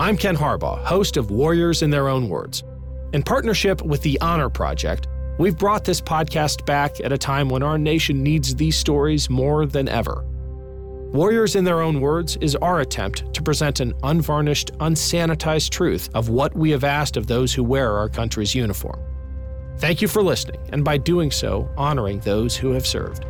I'm Ken Harbaugh, host of Warriors in Their Own Words. In partnership with the Honor Project, we've brought this podcast back at a time when our nation needs these stories more than ever. Warriors in Their Own Words is our attempt to present an unvarnished, unsanitized truth of what we have asked of those who wear our country's uniform. Thank you for listening, and by doing so, honoring those who have served.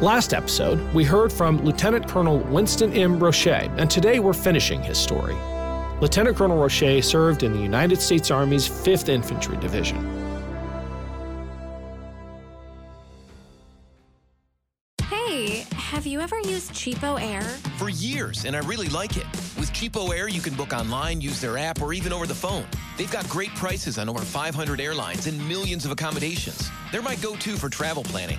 Last episode, we heard from Lieutenant Colonel Winston M. Roche, and today we're finishing his story. Lieutenant Colonel Roche served in the United States Army's 5th Infantry Division. Have you ever used Cheapo Air? For years, and I really like it. With Cheapo Air, you can book online, use their app, or even over the phone. They've got great prices on over 500 airlines and millions of accommodations. They're my go-to for travel planning.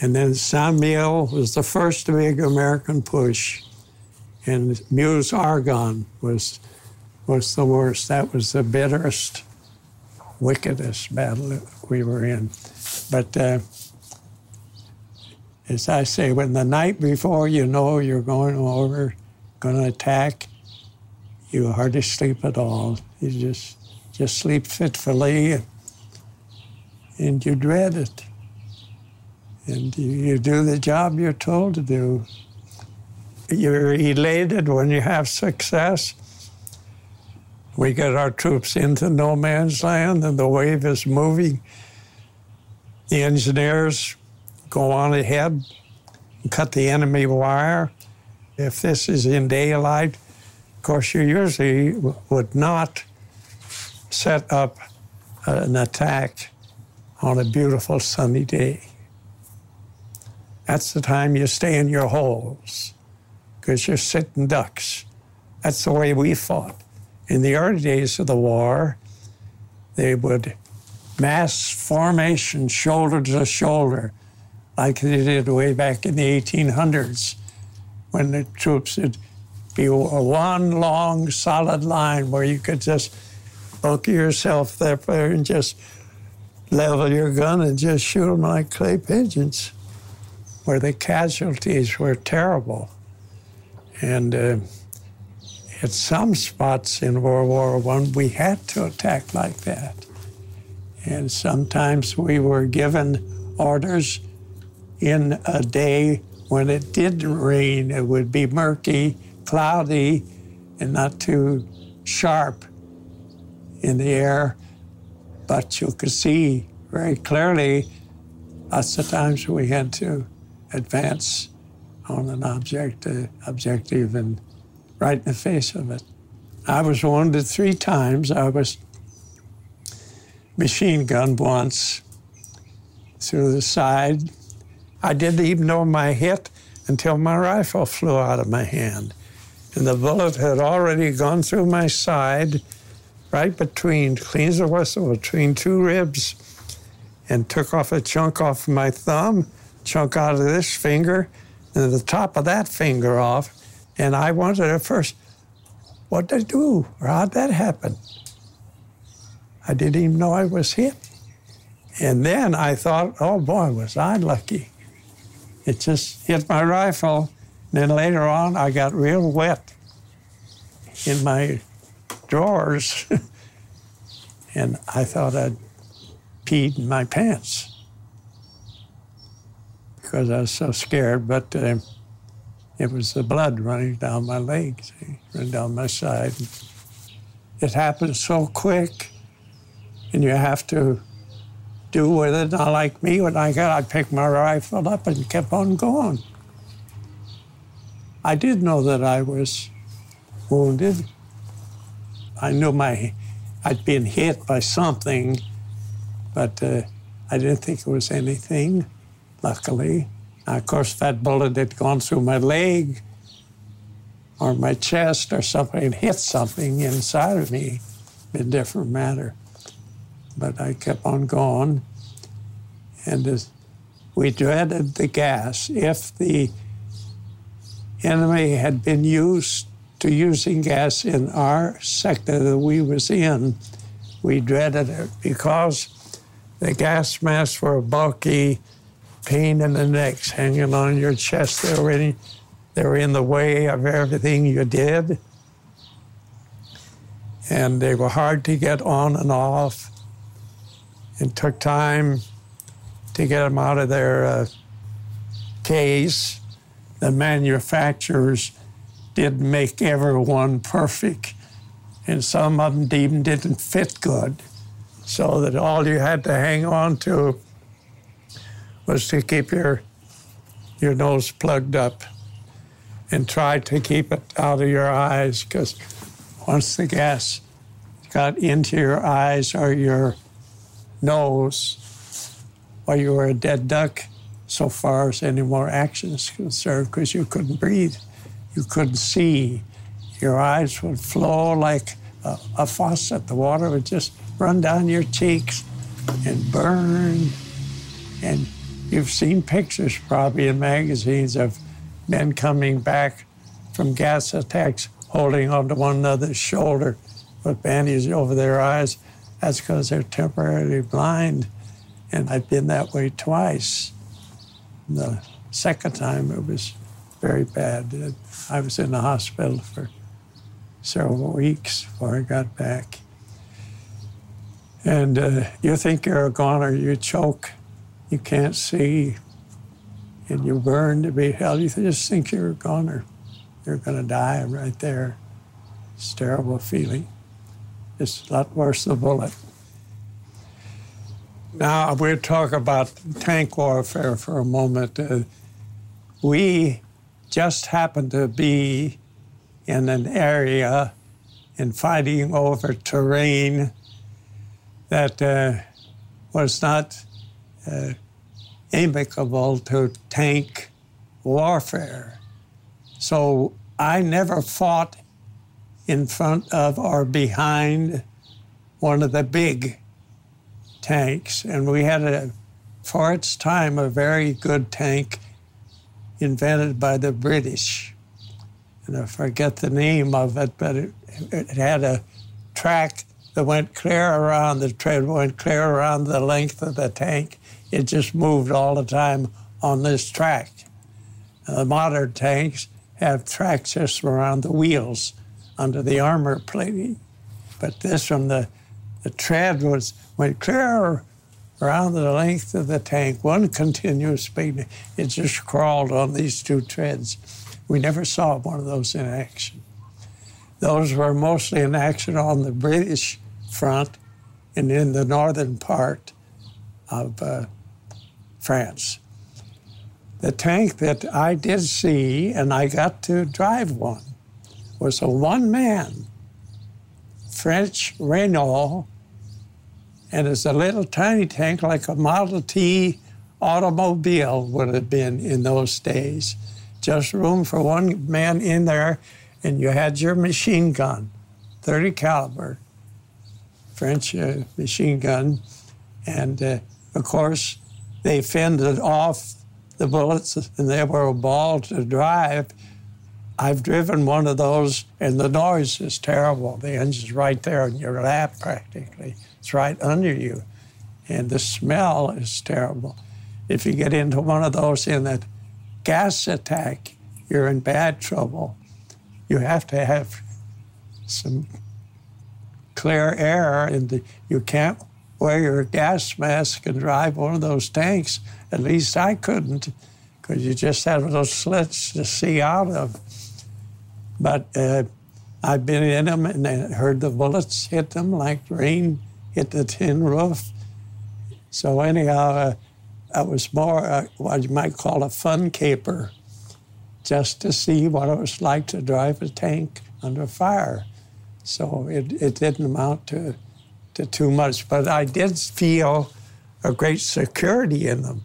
and then Saint Mihiel was the first big American push. And Meuse Argonne was the worst. That was the bitterest, wickedest battle that we were in. But as I say, when the night before you know you're going to attack, you hardly sleep at all. You just sleep fitfully, and you dread it. And you do the job you're told to do. You're elated when you have success. We get our troops into no man's land, and the wave is moving. The engineers go on ahead and cut the enemy wire. If this is in daylight, of course, you usually would not set up an attack on a beautiful sunny day. That's the time you stay in your holes, because you're sitting ducks. That's the way we fought. In the early days of the war, they would mass formation shoulder to shoulder, like they did way back in the 1800s, when the troops had be one long, solid line where you could just bunker yourself there and just level your gun and just shoot them like clay pigeons, where the casualties were terrible. And at some spots in World War I, we had to attack like that. And sometimes we were given orders in a day when it didn't rain. It would be murky, cloudy, and not too sharp in the air, but you could see very clearly lots of times we had to advance on an objective and right in the face of it. I was wounded 3 times. I was machine gunned once through the side. I didn't even know my hit until my rifle flew out of my hand. And the bullet had already gone through my side, right between, clean as a whistle, between 2 ribs, and took off a chunk off my thumb, chunk out of this finger, and the top of that finger off. And I wondered at first, what did I do, or how'd that happen? I didn't even know I was hit. And then I thought, oh boy, was I lucky. It just hit my rifle. Then later on, I got real wet in my drawers, and I thought I'd peed in my pants. because I was so scared, but it was the blood running down my legs, running down my side. It happened so quick, and you have to do with it. Not like me, when I got, I picked my rifle up and kept on going. I did know that I was wounded. I knew I'd been hit by something, but I didn't think it was anything, luckily. Now, of course, that bullet had gone through my leg or my chest or something and hit something inside of me. It different matter. But I kept on going, and we dreaded the gas. If the enemy had been used to using gas in our sector that we was in, we dreaded it because the gas masks were a bulky pain in the necks hanging on your chest. They were in the way of everything you did, and they were hard to get on and off. It took time to get them out of their case. The manufacturers didn't make everyone perfect, and some of them even didn't fit good, so that all you had to hang on to was to keep your nose plugged up and try to keep it out of your eyes, because once the gas got into your eyes or your nose, well, you were a dead duck so far as any more action is concerned, because you couldn't breathe, you couldn't see. Your eyes would flow like a faucet. The water would just run down your cheeks and burn. And you've seen pictures probably in magazines of men coming back from gas attacks holding onto one another's shoulder with bandages over their eyes. That's because they're temporarily blind. And I've been that way twice. The second time, it was very bad. I was in the hospital for several weeks before I got back. And you think you're a goner, you choke, you can't see, and you burn to be held. You just think you're a goner. You're gonna die right there. It's a terrible feeling. It's a lot worse than a bullet. Now, we'll talk about tank warfare for a moment. We just happened to be in an area and fighting over terrain that was not amicable to tank warfare. So I never fought in front of or behind one of the big tanks. And we had, for its time, a very good tank invented by the British. And I forget the name of it, but it had a track that went clear around, the tread went clear around the length of the tank. It just moved all the time on this track. And the modern tanks have tracks just around the wheels, under the armor plating. But this one, the tread went clear around the length of the tank, one continuous beat. It just crawled on these two treads. We never saw one of those in action. Those were mostly in action on the British front and in the northern part of France. The tank that I did see, and I got to drive one, was a one-man French Renault, and it's a little tiny tank like a Model T automobile would have been in those days. Just room for one man in there, and you had your machine gun, 30 caliber, French machine gun, and of course, they fended off the bullets, and they were a ball to drive. I've driven one of those, and the noise is terrible. The engine's right there in your lap, practically. It's right under you. And the smell is terrible. If you get into one of those in a gas attack, you're in bad trouble. You have to have some clear air, and you can't wear your gas mask and drive one of those tanks. At least I couldn't, because you just had those slits to see out of. But I've been in them and I heard the bullets hit them like rain hit the tin roof. So anyhow, I was more what you might call a fun caper, just to see what it was like to drive a tank under fire. So it didn't amount to too much, but I did feel a great security in them.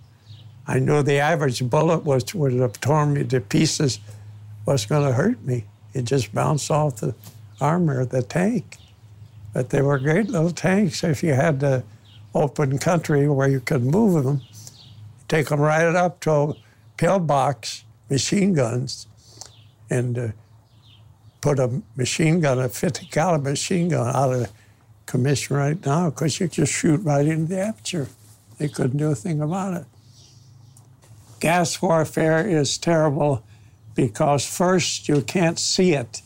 I knew the average bullet, which would have torn me to pieces, was going to hurt me. It just bounced off the armor of the tank. But they were great little tanks. If you had the open country where you could move them, take them right up to a pillbox machine guns, and put a machine gun, a 50 caliber machine gun, out of commission right now, because you just shoot right into the aperture. They couldn't do a thing about it. Gas warfare is terrible because first you can't see it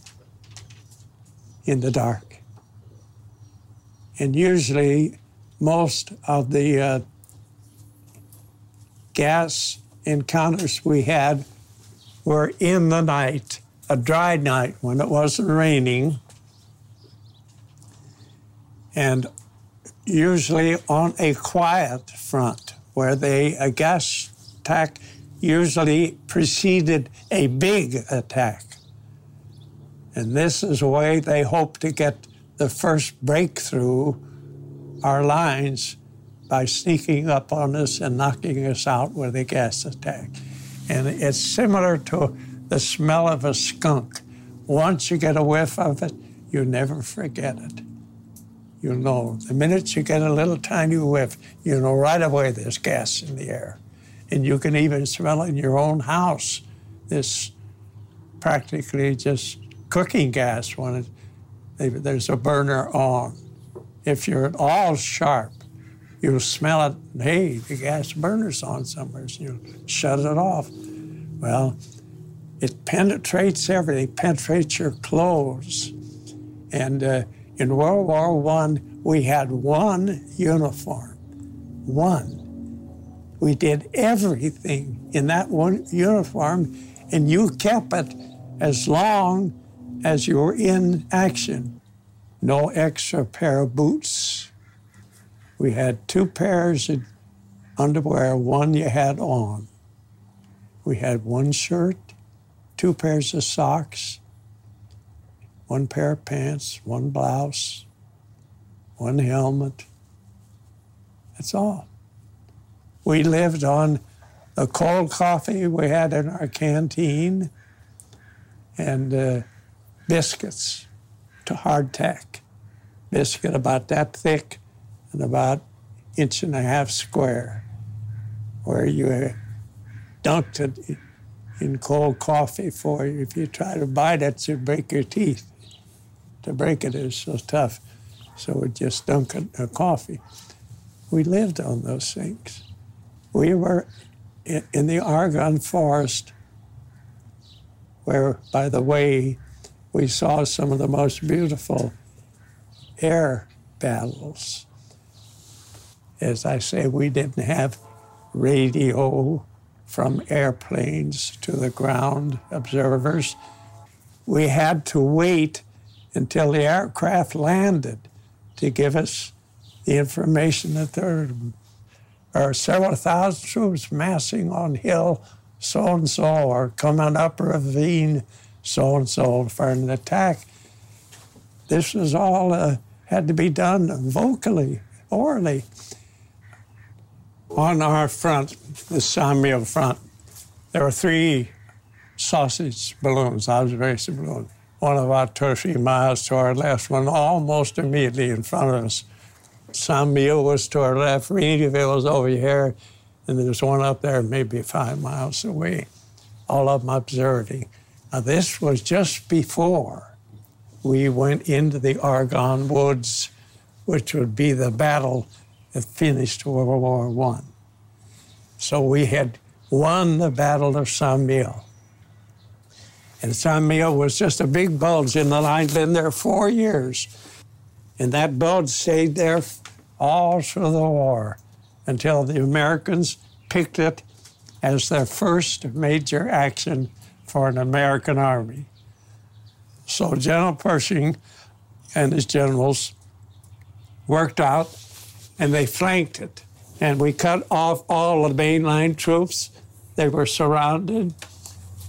in the dark. And usually most of the gas encounters we had were in the night, a dry night when it wasn't raining, and usually on a quiet front where a gas attack usually preceded a big attack. And this is the way they hope to get the first breakthrough our lines, by sneaking up on us and knocking us out with a gas attack. And it's similar to the smell of a skunk. Once you get a whiff of it, you never forget it. You know, the minute you get a little tiny whiff, you know right away there's gas in the air. And you can even smell it in your own house, this practically just cooking gas when there's a burner on. If you're at all sharp, you'll smell it, and, hey, the gas burner's on somewhere, so you'll shut it off. Well, it penetrates everything, penetrates your clothes. And in World War I, we had one uniform, one. We did everything in that one uniform, and you kept it as long as you were in action. No extra pair of boots. We had two pairs of underwear, one you had on. We had one shirt, two pairs of socks, one pair of pants, one blouse, one helmet. That's all. We lived on the cold coffee we had in our canteen and biscuits to hardtack. Biscuit about that thick and about inch and a half square, where you dunked it in cold coffee for you. If you try to bite it, you'd break your teeth. To break it is so tough, so we'd just dunk it in coffee. We lived on those things. We were in the Argonne Forest, where, by the way, we saw some of the most beautiful air battles. As I say, we didn't have radio from airplanes to the ground observers. We had to wait until the aircraft landed to give us the information that there are several thousand troops massing on hill so-and-so, or coming up ravine so-and-so for an attack. This was all had to be done vocally, orally. On our front, the Saint Mihiel front, there were three sausage balloons, observation balloons, one about 2 or 3 miles to our left, one almost immediately in front of us. Saint Mihiel was to our left, Raineyville was over here, and there's one up there maybe 5 miles away, all of them observing. Now, this was just before we went into the Argonne Woods, which would be the battle that finished World War I. So we had won the Battle of Saint Mihiel. And Saint Mihiel was just a big bulge in the line, been there 4 years. And that bulge stayed there all through the war until the Americans picked it as their first major action for an American army. So General Pershing and his generals worked out, and they flanked it. And we cut off all the mainline troops. They were surrounded,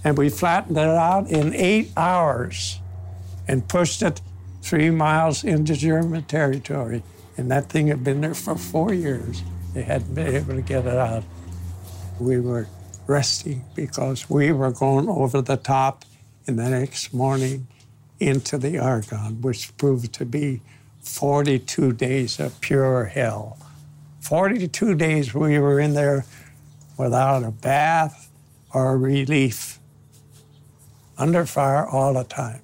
and we flattened it out in 8 hours and pushed it 3 miles into German territory. And that thing had been there for 4 years. They hadn't been able to get it out. We were resting because we were going over the top, and the next morning into the Argonne, which proved to be 42 days of pure hell. 42 days we were in there without a bath or relief, under fire all the time,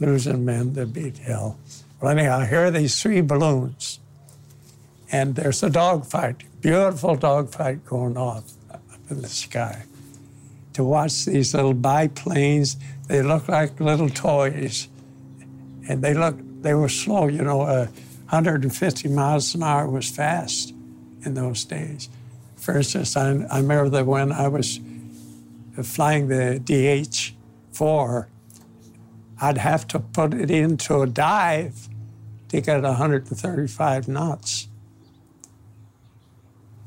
losing men to beat hell. Well, anyhow, here are these 3 balloons, and there's a dogfight, beautiful dogfight going on up in the sky. To watch these little biplanes, they look like little toys, and they were slow, 150 miles an hour was fast in those days. For instance, I remember that when I was flying the DH-4, I'd have to put it into a dive to get 135 knots.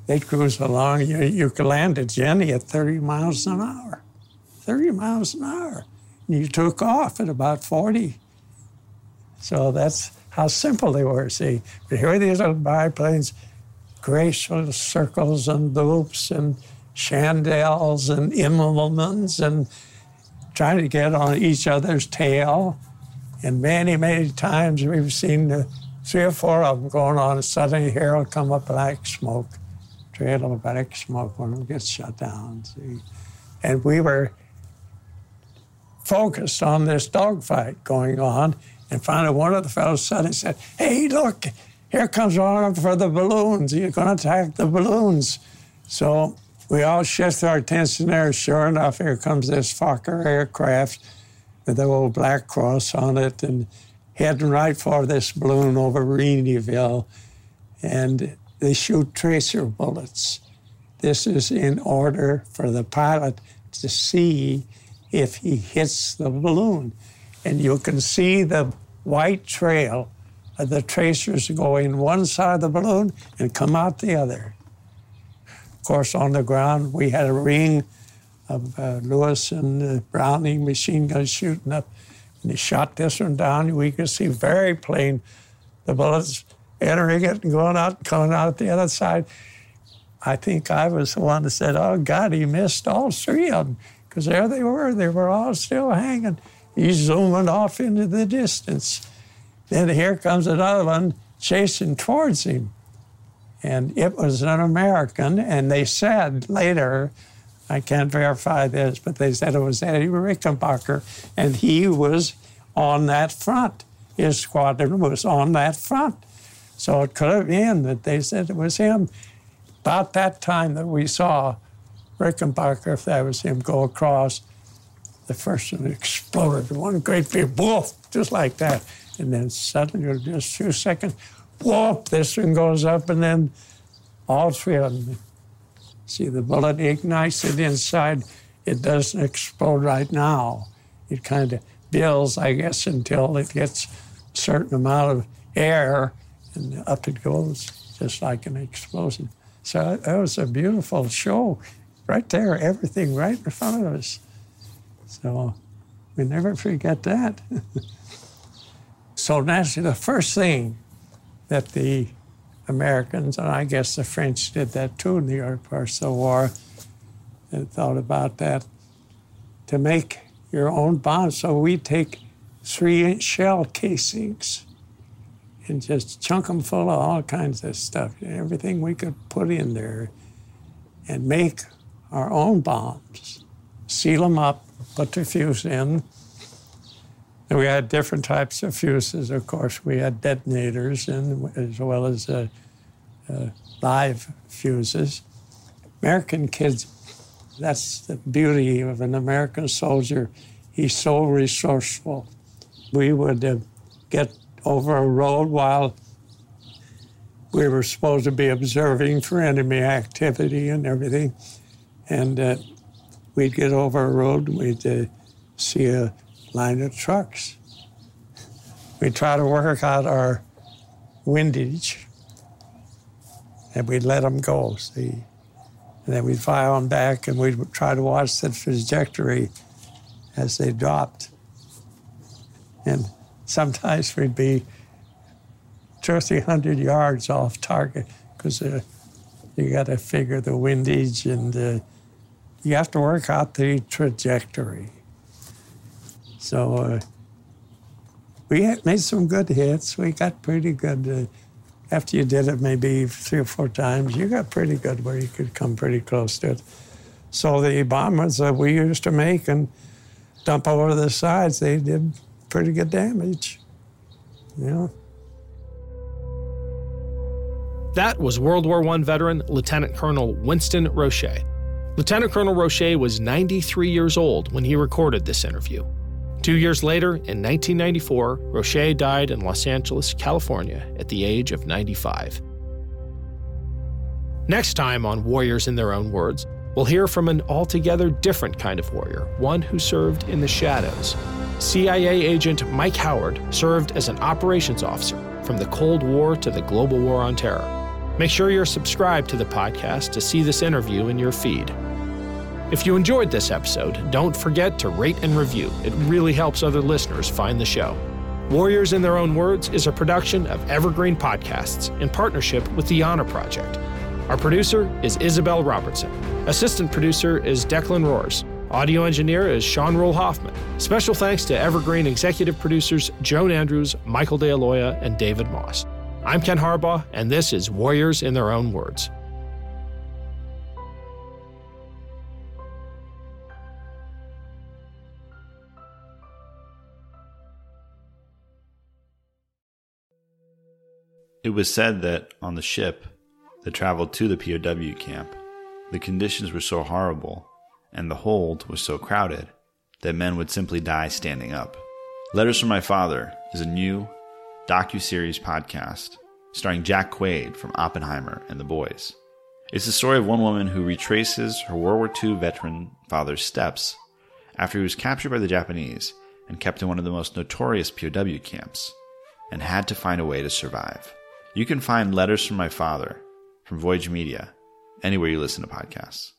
They'd cruise along. You could land at Jenny at 30 miles an hour. 30 miles an hour. And you took off at about 40. So that's how simple they were, see. But here are these little biplanes, graceful circles and loops and chandelles and Immelmans and trying to get on each other's tail. And many, many times we've seen 3 or 4 of them going on, and suddenly here will come a black smoke, trail of black smoke, one of them gets shut down, see. And we were focused on this dogfight going on, and finally one of the fellows suddenly said, "Hey, look, here comes one of them for the balloons. You're going to attack the balloons." So we all shift our attention there. Sure enough, here comes this Fokker aircraft with the old black cross on it and heading right for this balloon over Raineyville. And they shoot tracer bullets. This is in order for the pilot to see if he hits the balloon. And you can see the white trail of the tracers go in one side of the balloon and come out the other. Of course, on the ground, we had a ring of Lewis and Browning machine guns shooting up. And they shot this one down. We could see very plain the bullets entering it and going out, coming out the other side. I think I was the one that said, "Oh, God, he missed all 3 of them," because there they were all still hanging. He's zooming off into the distance. Then here comes another one chasing towards him. And it was an American, and they said later, I can't verify this, but they said it was Eddie Rickenbacker, and he was on that front. His squadron was on that front. So it could have been that they said it was him. About that time that we saw Rickenbacker, if that was him, go across, the first one exploded. One great big whoop, just like that. And then suddenly, just a few seconds, whoop, this one goes up, and then all 3 of them. See, the bullet ignites it inside. It doesn't explode right now. It kind of builds, I guess, until it gets a certain amount of air, and up it goes, just like an explosion. So that was a beautiful show. Right there, everything right in front of us. So we never forget that. So naturally, the first thing that the Americans, and I guess the French did that too in the early parts of the war, and thought about that, to make your own bombs. So we take 3 shell casings and just chunk them full of all kinds of stuff, everything we could put in there, and make our own bombs, seal them up, put the fuse in. And we had different types of fuses, of course. We had detonators in, as well as live fuses. American kids, that's the beauty of an American soldier. He's so resourceful. We would get over a road while we were supposed to be observing for enemy activity and everything. And we'd get over a road and we'd see a line of trucks. We'd try to work out our windage and we'd let them go, see. And then we'd fire them back and we'd try to watch the trajectory as they dropped. And sometimes we'd be 200 or 300 yards off target because you got to figure the windage and you have to work out the trajectory. So we made some good hits. We got pretty good. After you did it maybe 3 or 4 times, you got pretty good where you could come pretty close to it. So the bombers that we used to make and dump over the sides, they did pretty good damage, you know. That was World War I veteran Lieutenant Colonel Winston Roche. Lieutenant Colonel Roche was 93 years old when he recorded this interview. 2 years later, in 1994, Roche died in Los Angeles, California, at the age of 95. Next time on Warriors in Their Own Words, we'll hear from an altogether different kind of warrior, one who served in the shadows. CIA agent Mike Howard served as an operations officer from the Cold War to the global war on terror. Make sure you're subscribed to the podcast to see this interview in your feed. If you enjoyed this episode, don't forget to rate and review. It really helps other listeners find the show. Warriors in Their Own Words is a production of Evergreen Podcasts in partnership with the Honor Project. Our producer is Isabel Robertson. Assistant producer is Declan Rohrs. Audio engineer is Sean Ruhl-Hoffman. Special thanks to Evergreen executive producers Joan Andrews, Michael DeAloia, and David Moss. I'm Ken Harbaugh, and this is Warriors in Their Own Words. It was said that on the ship that traveled to the POW camp, the conditions were so horrible and the hold was so crowded that men would simply die standing up. Letters from My Father is a new docu-series podcast starring Jack Quaid from Oppenheimer and The Boys. It's the story of one woman who retraces her World War II veteran father's steps after he was captured by the Japanese and kept in one of the most notorious POW camps and had to find a way to survive. You can find Letters from My Father from Voyage Media anywhere you listen to podcasts.